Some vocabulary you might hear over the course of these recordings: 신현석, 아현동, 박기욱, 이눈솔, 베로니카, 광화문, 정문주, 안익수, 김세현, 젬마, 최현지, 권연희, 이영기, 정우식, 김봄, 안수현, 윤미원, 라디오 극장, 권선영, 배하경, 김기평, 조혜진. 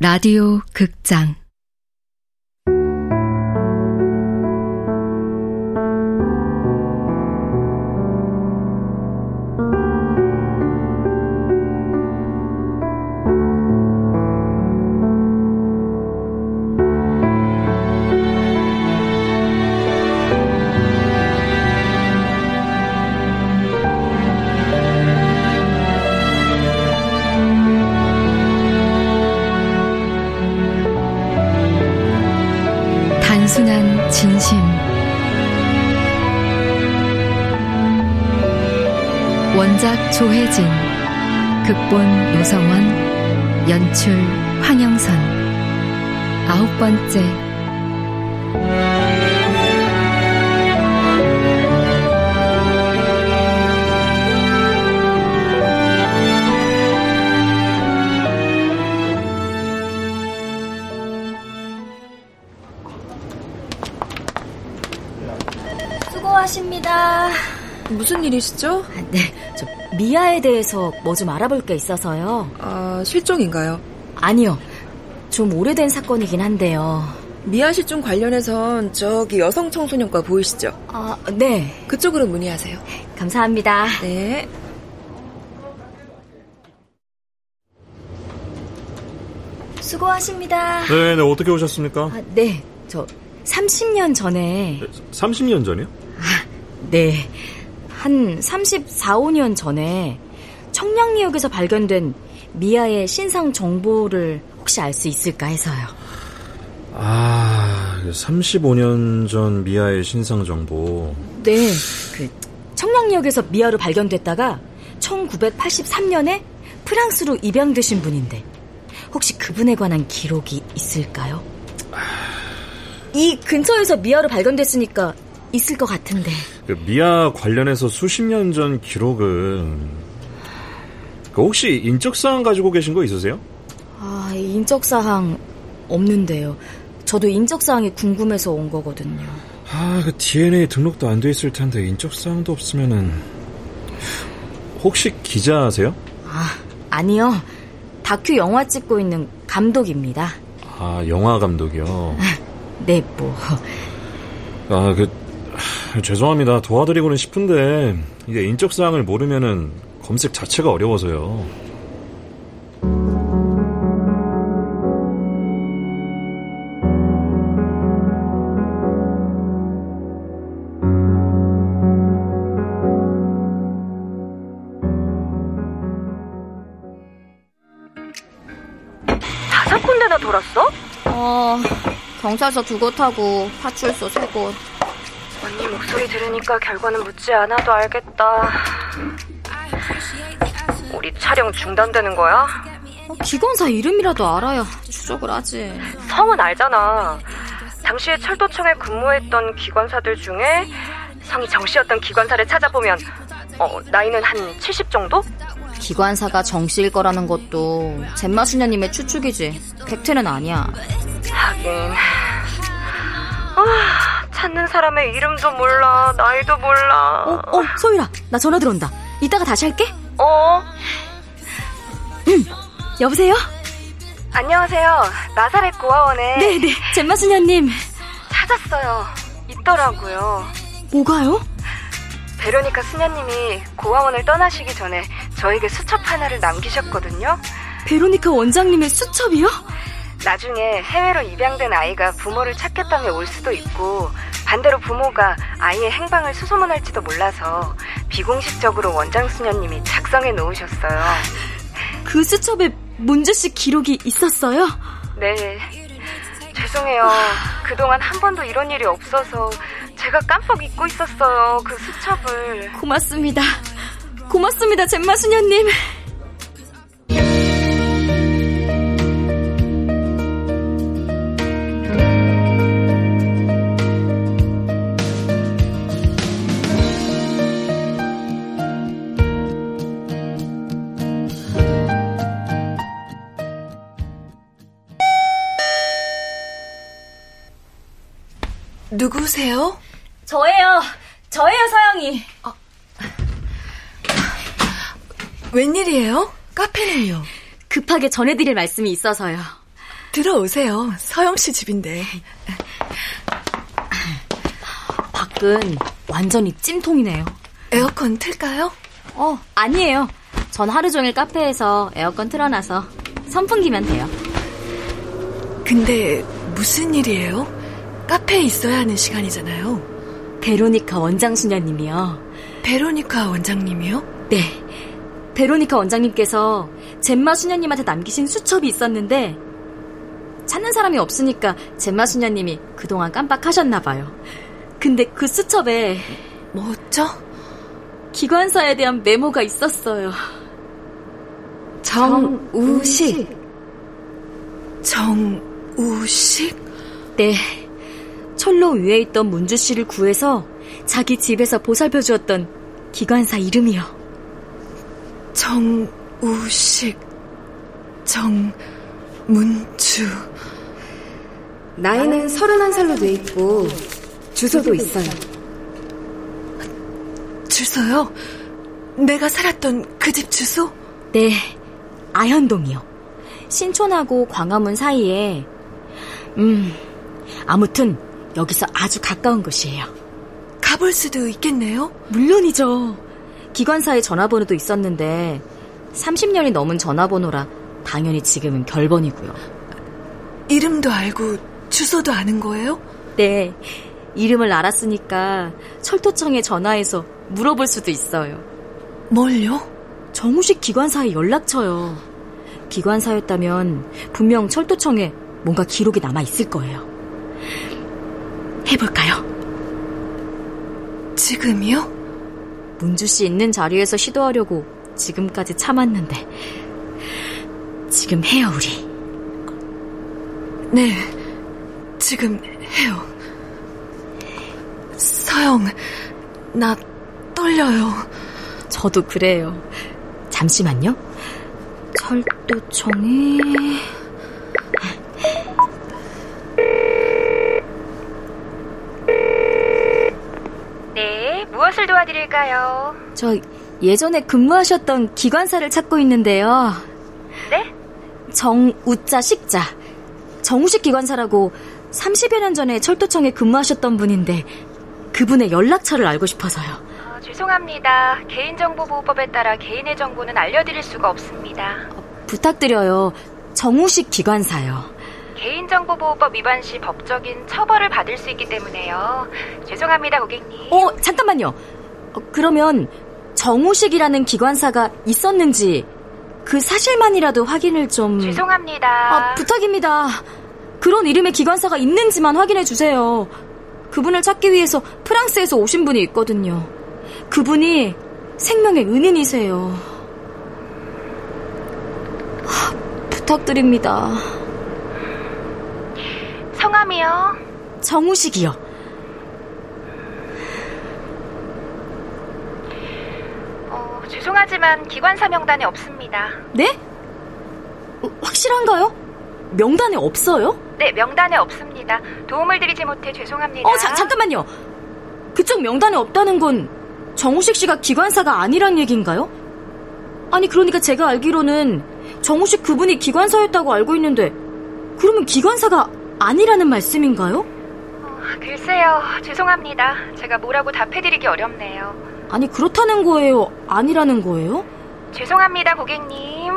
라디오 극장 단순한 진심 원작 조혜진 극본 노성원 연출 황영선 9번째 수고하십니다. 무슨 일이시죠? 네, 저 미아에 대해서 뭐 좀 알아볼 게 있어서요. 아, 실종인가요? 아니요, 좀 오래된 사건이긴 한데요. 미아 실종 관련해선 저기 여성청소년과 보이시죠? 아, 네. 그쪽으로 문의하세요. 감사합니다. 네. 수고하십니다. 네, 어떻게 오셨습니까? 아, 네, 저 30년 전에 30년 전이요? 아, 네. 한 34~35년 전에 청량리역에서 발견된 미아의 신상 정보를 혹시 알 수 있을까 해서요. 아, 35년 전 미아의 신상 정보. 네. 그 청량리역에서 미아로 발견됐다가 1983년에 프랑스로 입양되신 분인데 혹시 그분에 관한 기록이 있을까요? 이 근처에서 미아로 발견됐으니까 있을 것 같은데. 미아 관련해서 수십 년 전 기록은 혹시 인적사항 가지고 계신 거 있으세요? 아, 인적사항 없는데요. 저도 인적사항이 궁금해서 온 거거든요. 아, 그 DNA 등록도 안 돼 있을 텐데 인적사항도 없으면은. 혹시 기자세요? 아, 아니요. 다큐 영화 찍고 있는 감독입니다. 아, 영화 감독이요? 네, 뭐. 아, 죄송합니다. 도와드리고는 싶은데 이게 인적사항을 모르면은 검색 자체가 어려워서요. 다섯 군데나 돌았어? 경찰서 2곳 하고 파출소 3곳. 언니 목소리 들으니까 결과는 묻지 않아도 알겠다. 우리 촬영 중단되는 거야? 기관사 이름이라도 알아야 추적을 하지. 성은 알잖아. 당시에 철도청에 근무했던 기관사들 중에 성이 정씨였던 기관사를 찾아보면 나이는 한 70 정도? 기관사가 정씨일 거라는 것도 젬마 수녀님의 추측이지 팩트는 아니야. 하긴 찾는 사람의 이름도 몰라 나이도 몰라. 소율아, 나 전화 들어온다. 이따가 다시 할게. 여보세요? 안녕하세요, 나사렛 고아원에. 네네, 젬마 수녀님 찾았어요. 있더라고요. 뭐가요? 베로니카 수녀님이 고아원을 떠나시기 전에 저에게 수첩 하나를 남기셨거든요. 베로니카 원장님의 수첩이요? 나중에 해외로 입양된 아이가 부모를 찾겠다며 올 수도 있고 반대로 부모가 아이의 행방을 수소문할지도 몰라서 비공식적으로 원장 수녀님이 작성해 놓으셨어요. 그 수첩에 문주씨 기록이 있었어요? 네, 죄송해요. 그동안 한 번도 이런 일이 없어서 제가 깜빡 잊고 있었어요, 그 수첩을. 고맙습니다, 젬마 수녀님. 누구세요? 저예요, 서영이. 웬일이에요? 카페는요? 급하게 전해드릴 말씀이 있어서요. 들어오세요. 서영 씨 집인데. 밖은 완전히 찜통이네요. 에어컨 틀까요? 아니에요. 전 하루 종일 카페에서 에어컨 틀어놔서 선풍기면 돼요. 근데 무슨 일이에요? 카페에 있어야 하는 시간이잖아요. 베로니카 원장수녀님이요. 베로니카 원장님이요? 네. 베로니카 원장님께서 젬마 수녀님한테 남기신 수첩이 있었는데 찾는 사람이 없으니까 젬마 수녀님이 그동안 깜빡하셨나 봐요. 근데 그 수첩에 뭐죠? 기관사에 대한 메모가 있었어요. 정우식. 정우식? 네. 철로 위에 있던 문주 씨를 구해서 자기 집에서 보살펴 주었던 기관사 이름이요. 정우식. 정문주. 나이는 31살로 돼 있고 주소도 있어요. 주소요? 내가 살았던 그 집 주소? 네, 아현동이요. 신촌하고 광화문 사이에. 아무튼 여기서 아주 가까운 곳이에요. 가볼 수도 있겠네요? 물론이죠. 기관사에 전화번호도 있었는데 30년이 넘은 전화번호라 당연히 지금은 결번이고요. 이름도 알고 주소도 아는 거예요? 네, 이름을 알았으니까 철도청에 전화해서 물어볼 수도 있어요. 뭘요? 정우식 기관사의 연락처요. 기관사였다면 분명 철도청에 뭔가 기록이 남아있을 거예요. 해볼까요? 지금이요? 문주 씨 있는 자리에서 시도하려고 지금까지 참았는데 지금 해요, 우리. 네, 지금 해요. 서영, 나 떨려요. 저도 그래요. 잠시만요. 철도청이... 네, 무엇을 도와드릴까요? 저 예전에 근무하셨던 기관사를 찾고 있는데요. 네? 정우자 식자. 정우식 기관사라고 30여 년 전에 철도청에 근무하셨던 분인데 그분의 연락처를 알고 싶어서요. 죄송합니다. 개인정보보호법에 따라 개인의 정보는 알려드릴 수가 없습니다. 부탁드려요. 정우식 기관사요. 개인정보보호법 위반 시 법적인 처벌을 받을 수 있기 때문에요. 죄송합니다, 고객님. 잠깐만요. 그러면 정우식이라는 기관사가 있었는지 그 사실만이라도 확인을 좀... 죄송합니다. 부탁입니다. 그런 이름의 기관사가 있는지만 확인해 주세요. 그분을 찾기 위해서 프랑스에서 오신 분이 있거든요. 그분이 생명의 은인이세요. 부탁드립니다. 성함이요? 정우식이요. 죄송하지만 기관사 명단에 없습니다. 네? 확실한가요? 명단에 없어요? 네, 명단에 없습니다. 도움을 드리지 못해 죄송합니다. 잠깐만요. 그쪽 명단에 없다는 건 정우식 씨가 기관사가 아니란 얘기인가요? 아니, 그러니까 제가 알기로는 정우식 그분이 기관사였다고 알고 있는데 그러면 기관사가 아니라는 말씀인가요? 글쎄요. 죄송합니다. 제가 뭐라고 답해드리기 어렵네요. 아니, 그렇다는 거예요? 아니라는 거예요? 죄송합니다, 고객님.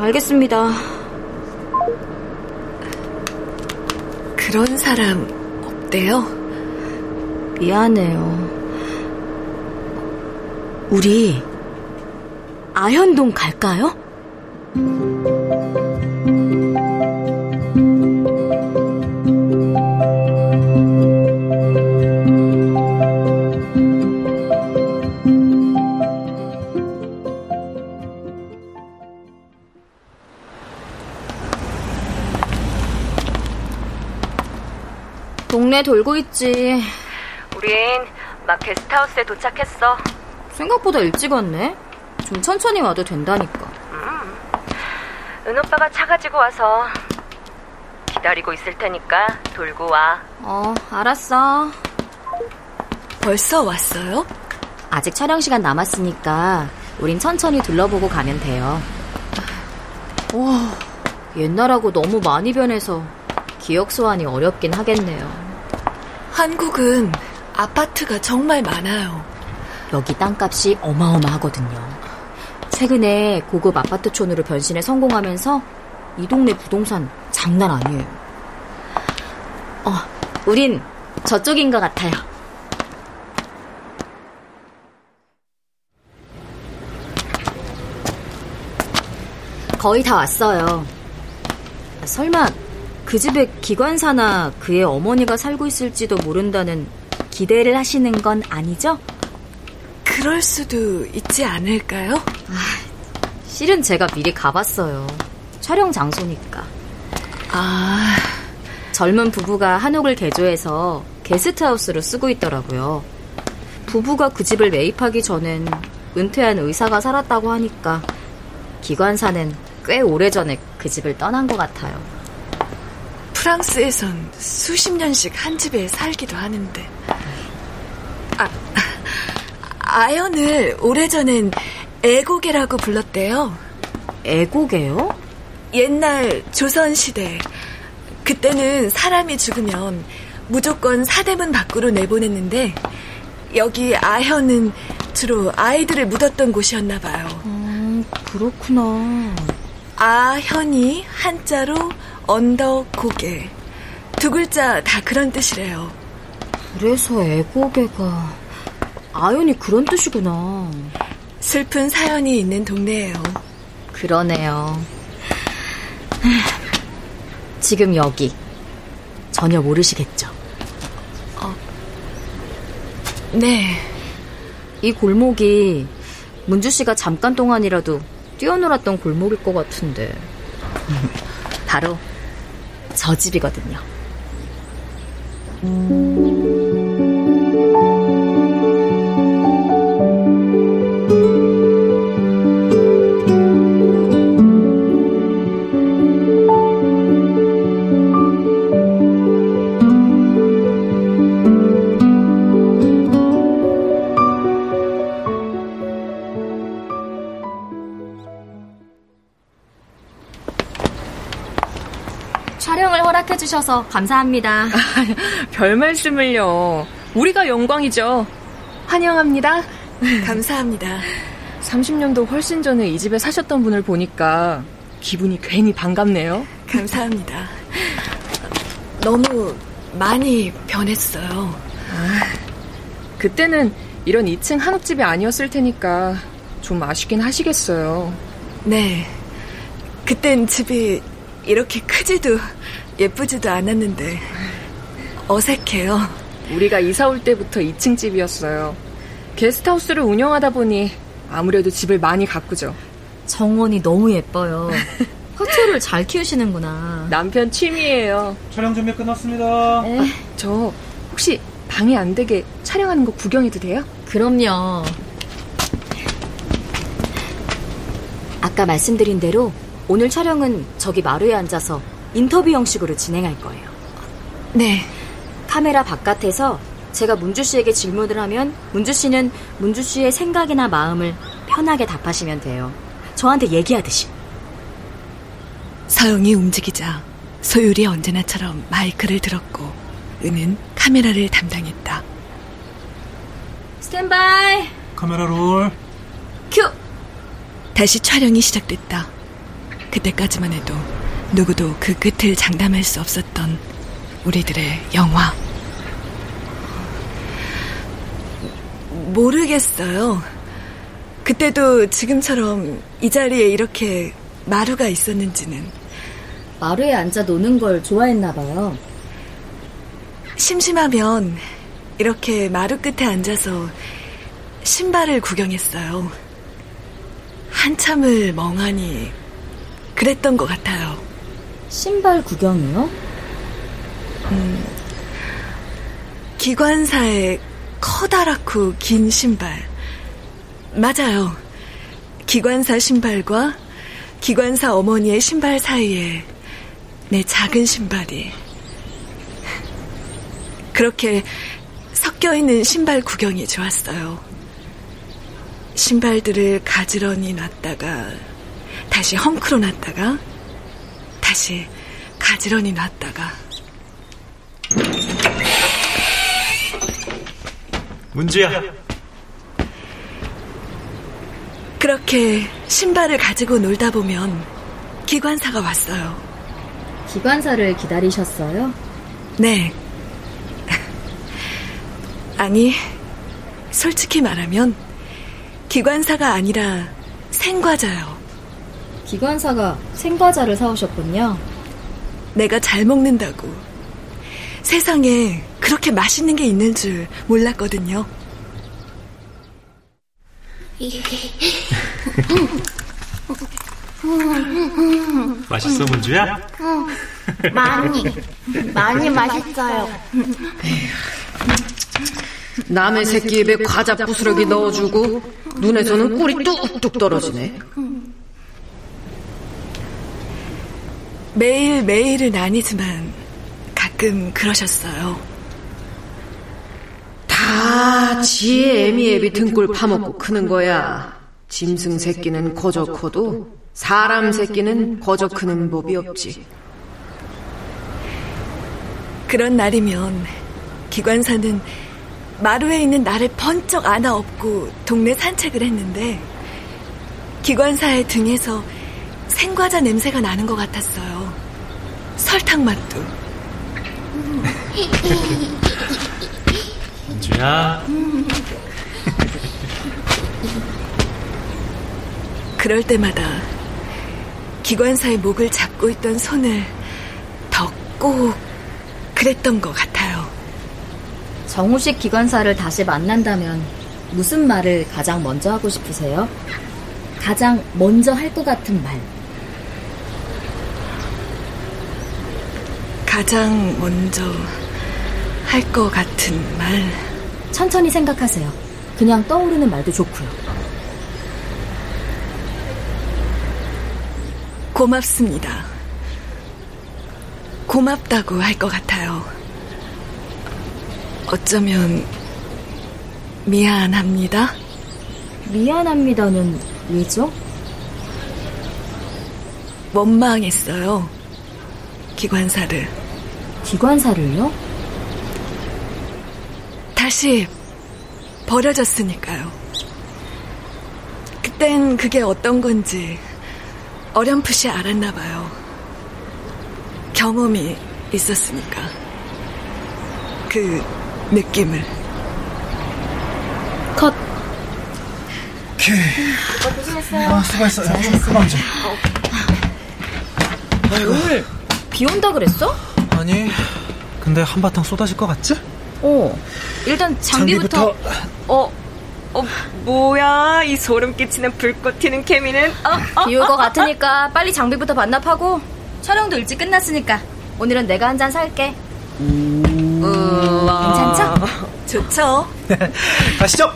알겠습니다. 그런 사람 없대요? 미안해요. 우리 아현동 갈까요? 동네 돌고 있지. 우린 막 게스트하우스에 도착했어. 생각보다 일찍 왔네. 좀 천천히 와도 된다니까. 은오빠가 차 가지고 와서 기다리고 있을 테니까 돌고 와. 알았어. 벌써 왔어요? 아직 촬영 시간 남았으니까 우린 천천히 둘러보고 가면 돼요. 옛날하고 너무 많이 변해서 기억 소환이 어렵긴 하겠네요. 한국은 아파트가 정말 많아요. 여기 땅값이 어마어마하거든요. 최근에 고급 아파트촌으로 변신에 성공하면서 이 동네 부동산 장난 아니에요. 우린 저쪽인 것 같아요. 거의 다 왔어요. 설마 그 집에 기관사나 그의 어머니가 살고 있을지도 모른다는 기대를 하시는 건 아니죠? 그럴 수도 있지 않을까요? 실은 제가 미리 가봤어요. 촬영 장소니까. 젊은 부부가 한옥을 개조해서 게스트하우스로 쓰고 있더라고요. 부부가 그 집을 매입하기 전엔 은퇴한 의사가 살았다고 하니까 기관사는 꽤 오래전에 그 집을 떠난 것 같아요. 프랑스에선 수십 년씩 한 집에 살기도 하는데. 아연을 오래전엔 애고개라고 불렀대요. 애고개요? 옛날 조선시대, 그때는 사람이 죽으면 무조건 사대문 밖으로 내보냈는데 여기 아현은 주로 아이들을 묻었던 곳이었나 봐요. 그렇구나. 아현이 한자로 언더 고개, 두 글자 다 그런 뜻이래요. 그래서 애고개가 아현이 그런 뜻이구나. 슬픈 사연이 있는 동네예요. 그러네요. 지금 여기 전혀 모르시겠죠? 네. 이 골목이 문주 씨가 잠깐 동안이라도 뛰어놀았던 골목일 것 같은데 바로 저 집이거든요. 주셔서 감사합니다. 별 말씀을요. 우리가 영광이죠. 환영합니다. 감사합니다. 30년도 훨씬 전에 이 집에 사셨던 분을 보니까 기분이 괜히 반갑네요. 감사합니다. 너무 많이 변했어요. 그때는 이런 2층 한옥집이 아니었을 테니까 좀 아쉽긴 하시겠어요. 네. 그땐 집이 이렇게 크지도 예쁘지도 않았는데 어색해요. 우리가 이사 올 때부터 2층 집이었어요. 게스트하우스를 운영하다 보니 아무래도 집을 많이 가꾸죠. 정원이 너무 예뻐요. 화초를 잘 키우시는구나. 남편 취미예요. 촬영 준비 끝났습니다. 저 혹시 방해 안 되게 촬영하는 거 구경해도 돼요? 그럼요. 아까 말씀드린 대로 오늘 촬영은 저기 마루에 앉아서 인터뷰 형식으로 진행할 거예요. 네. 카메라 바깥에서 제가 문주 씨에게 질문을 하면 문주 씨는 문주 씨의 생각이나 마음을 편하게 답하시면 돼요. 저한테 얘기하듯이. 서영이 움직이자 소율이 언제나처럼 마이크를 들었고 은은 카메라를 담당했다. 스탠바이. 카메라 롤. 큐. 다시 촬영이 시작됐다. 그때까지만 해도 누구도 그 끝을 장담할 수 없었던 우리들의 영화. 모르겠어요. 그때도 지금처럼 이 자리에 이렇게 마루가 있었는지는. 마루에 앉아 노는 걸 좋아했나 봐요. 심심하면 이렇게 마루 끝에 앉아서 신발을 구경했어요. 한참을 멍하니 그랬던 것 같아요. 신발 구경이요? 기관사의 커다랗고 긴 신발. 맞아요. 기관사 신발과 기관사 어머니의 신발 사이에 내 작은 신발이. 그렇게 섞여있는 신발 구경이 좋았어요. 신발들을 가지런히 놨다가 다시 헝클어 놨다가 다시 가지런히 놨다가. 문지야. 그렇게 신발을 가지고 놀다 보면 기관사가 왔어요. 기관사를 기다리셨어요? 네. 아니, 솔직히 말하면 기관사가 아니라 생과자요. 기관사가 생과자를 사오셨군요. 내가 잘 먹는다고. 세상에 그렇게 맛있는 게 있는 줄 몰랐거든요. 맛있어, 문주야? 많이 맛있어요. 남의 새끼 입에 과자 부스러기 넣어주고 눈에서는 꿀이 뚝뚝 떨어지네. 매일매일은 아니지만 가끔 그러셨어요. 다 지의 애미애비 등골 파먹고 크는 거야. 짐승 새끼는 거저 커도 사람 새끼는 거저 크는 법이 없지. 그런 날이면 기관사는 마루에 있는 나를 번쩍 안아업고 동네 산책을 했는데 기관사의 등에서 생과자 냄새가 나는 것 같았어요. 설탕 맛도. 은주야. 그럴 때마다 기관사의 목을 잡고 있던 손을 더 꼭 그랬던 것 같아요. 정우식 기관사를 다시 만난다면 무슨 말을 가장 먼저 하고 싶으세요? 가장 먼저 할 것 같은 말. 가장 먼저 할 것 같은 말. 천천히 생각하세요. 그냥 떠오르는 말도 좋고요. 고맙습니다. 고맙다고 할 것 같아요. 어쩌면 미안합니다. 미안합니다는 왜죠? 원망했어요. 기관사를. 기관사를요? 다시 버려졌으니까요. 그땐 그게 어떤 건지 어렴풋이 알았나 봐요. 경험이 있었으니까. 그 느낌을. 컷. 오케이. 수고했어요. 그만 좀. 오늘 비 온다 그랬어? 아니, 근데 한바탕 쏟아질 것 같지? 일단 장비부터. 뭐야, 이 소름 끼치는 불꽃 튀는 케미는. 비 올 것 같으니까 빨리 장비부터 반납하고, 촬영도 일찍 끝났으니까 오늘은 내가 한 잔 살게. 괜찮죠? 좋죠. 가시죠.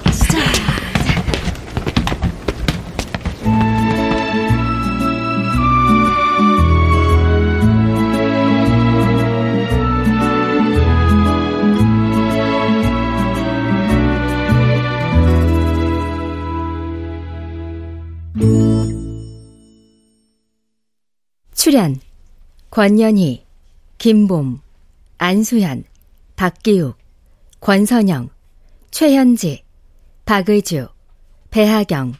출연 권연희, 김봄, 안수현, 박기욱, 권선영, 최현지, 박의주, 배하경,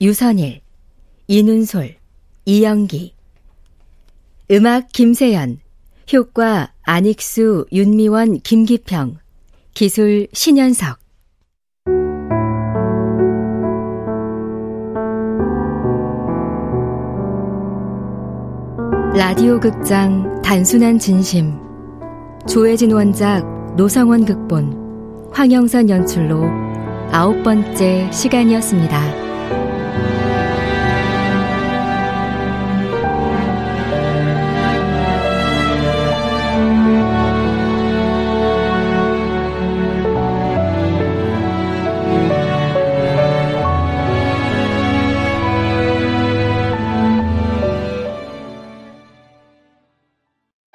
유선일, 이눈솔, 이영기. 음악 김세현, 효과 안익수, 윤미원, 김기평, 기술 신현석. 라디오 극장 단순한 진심. 조혜진 원작, 노성원 극본, 황영선 연출로 9번째 시간이었습니다.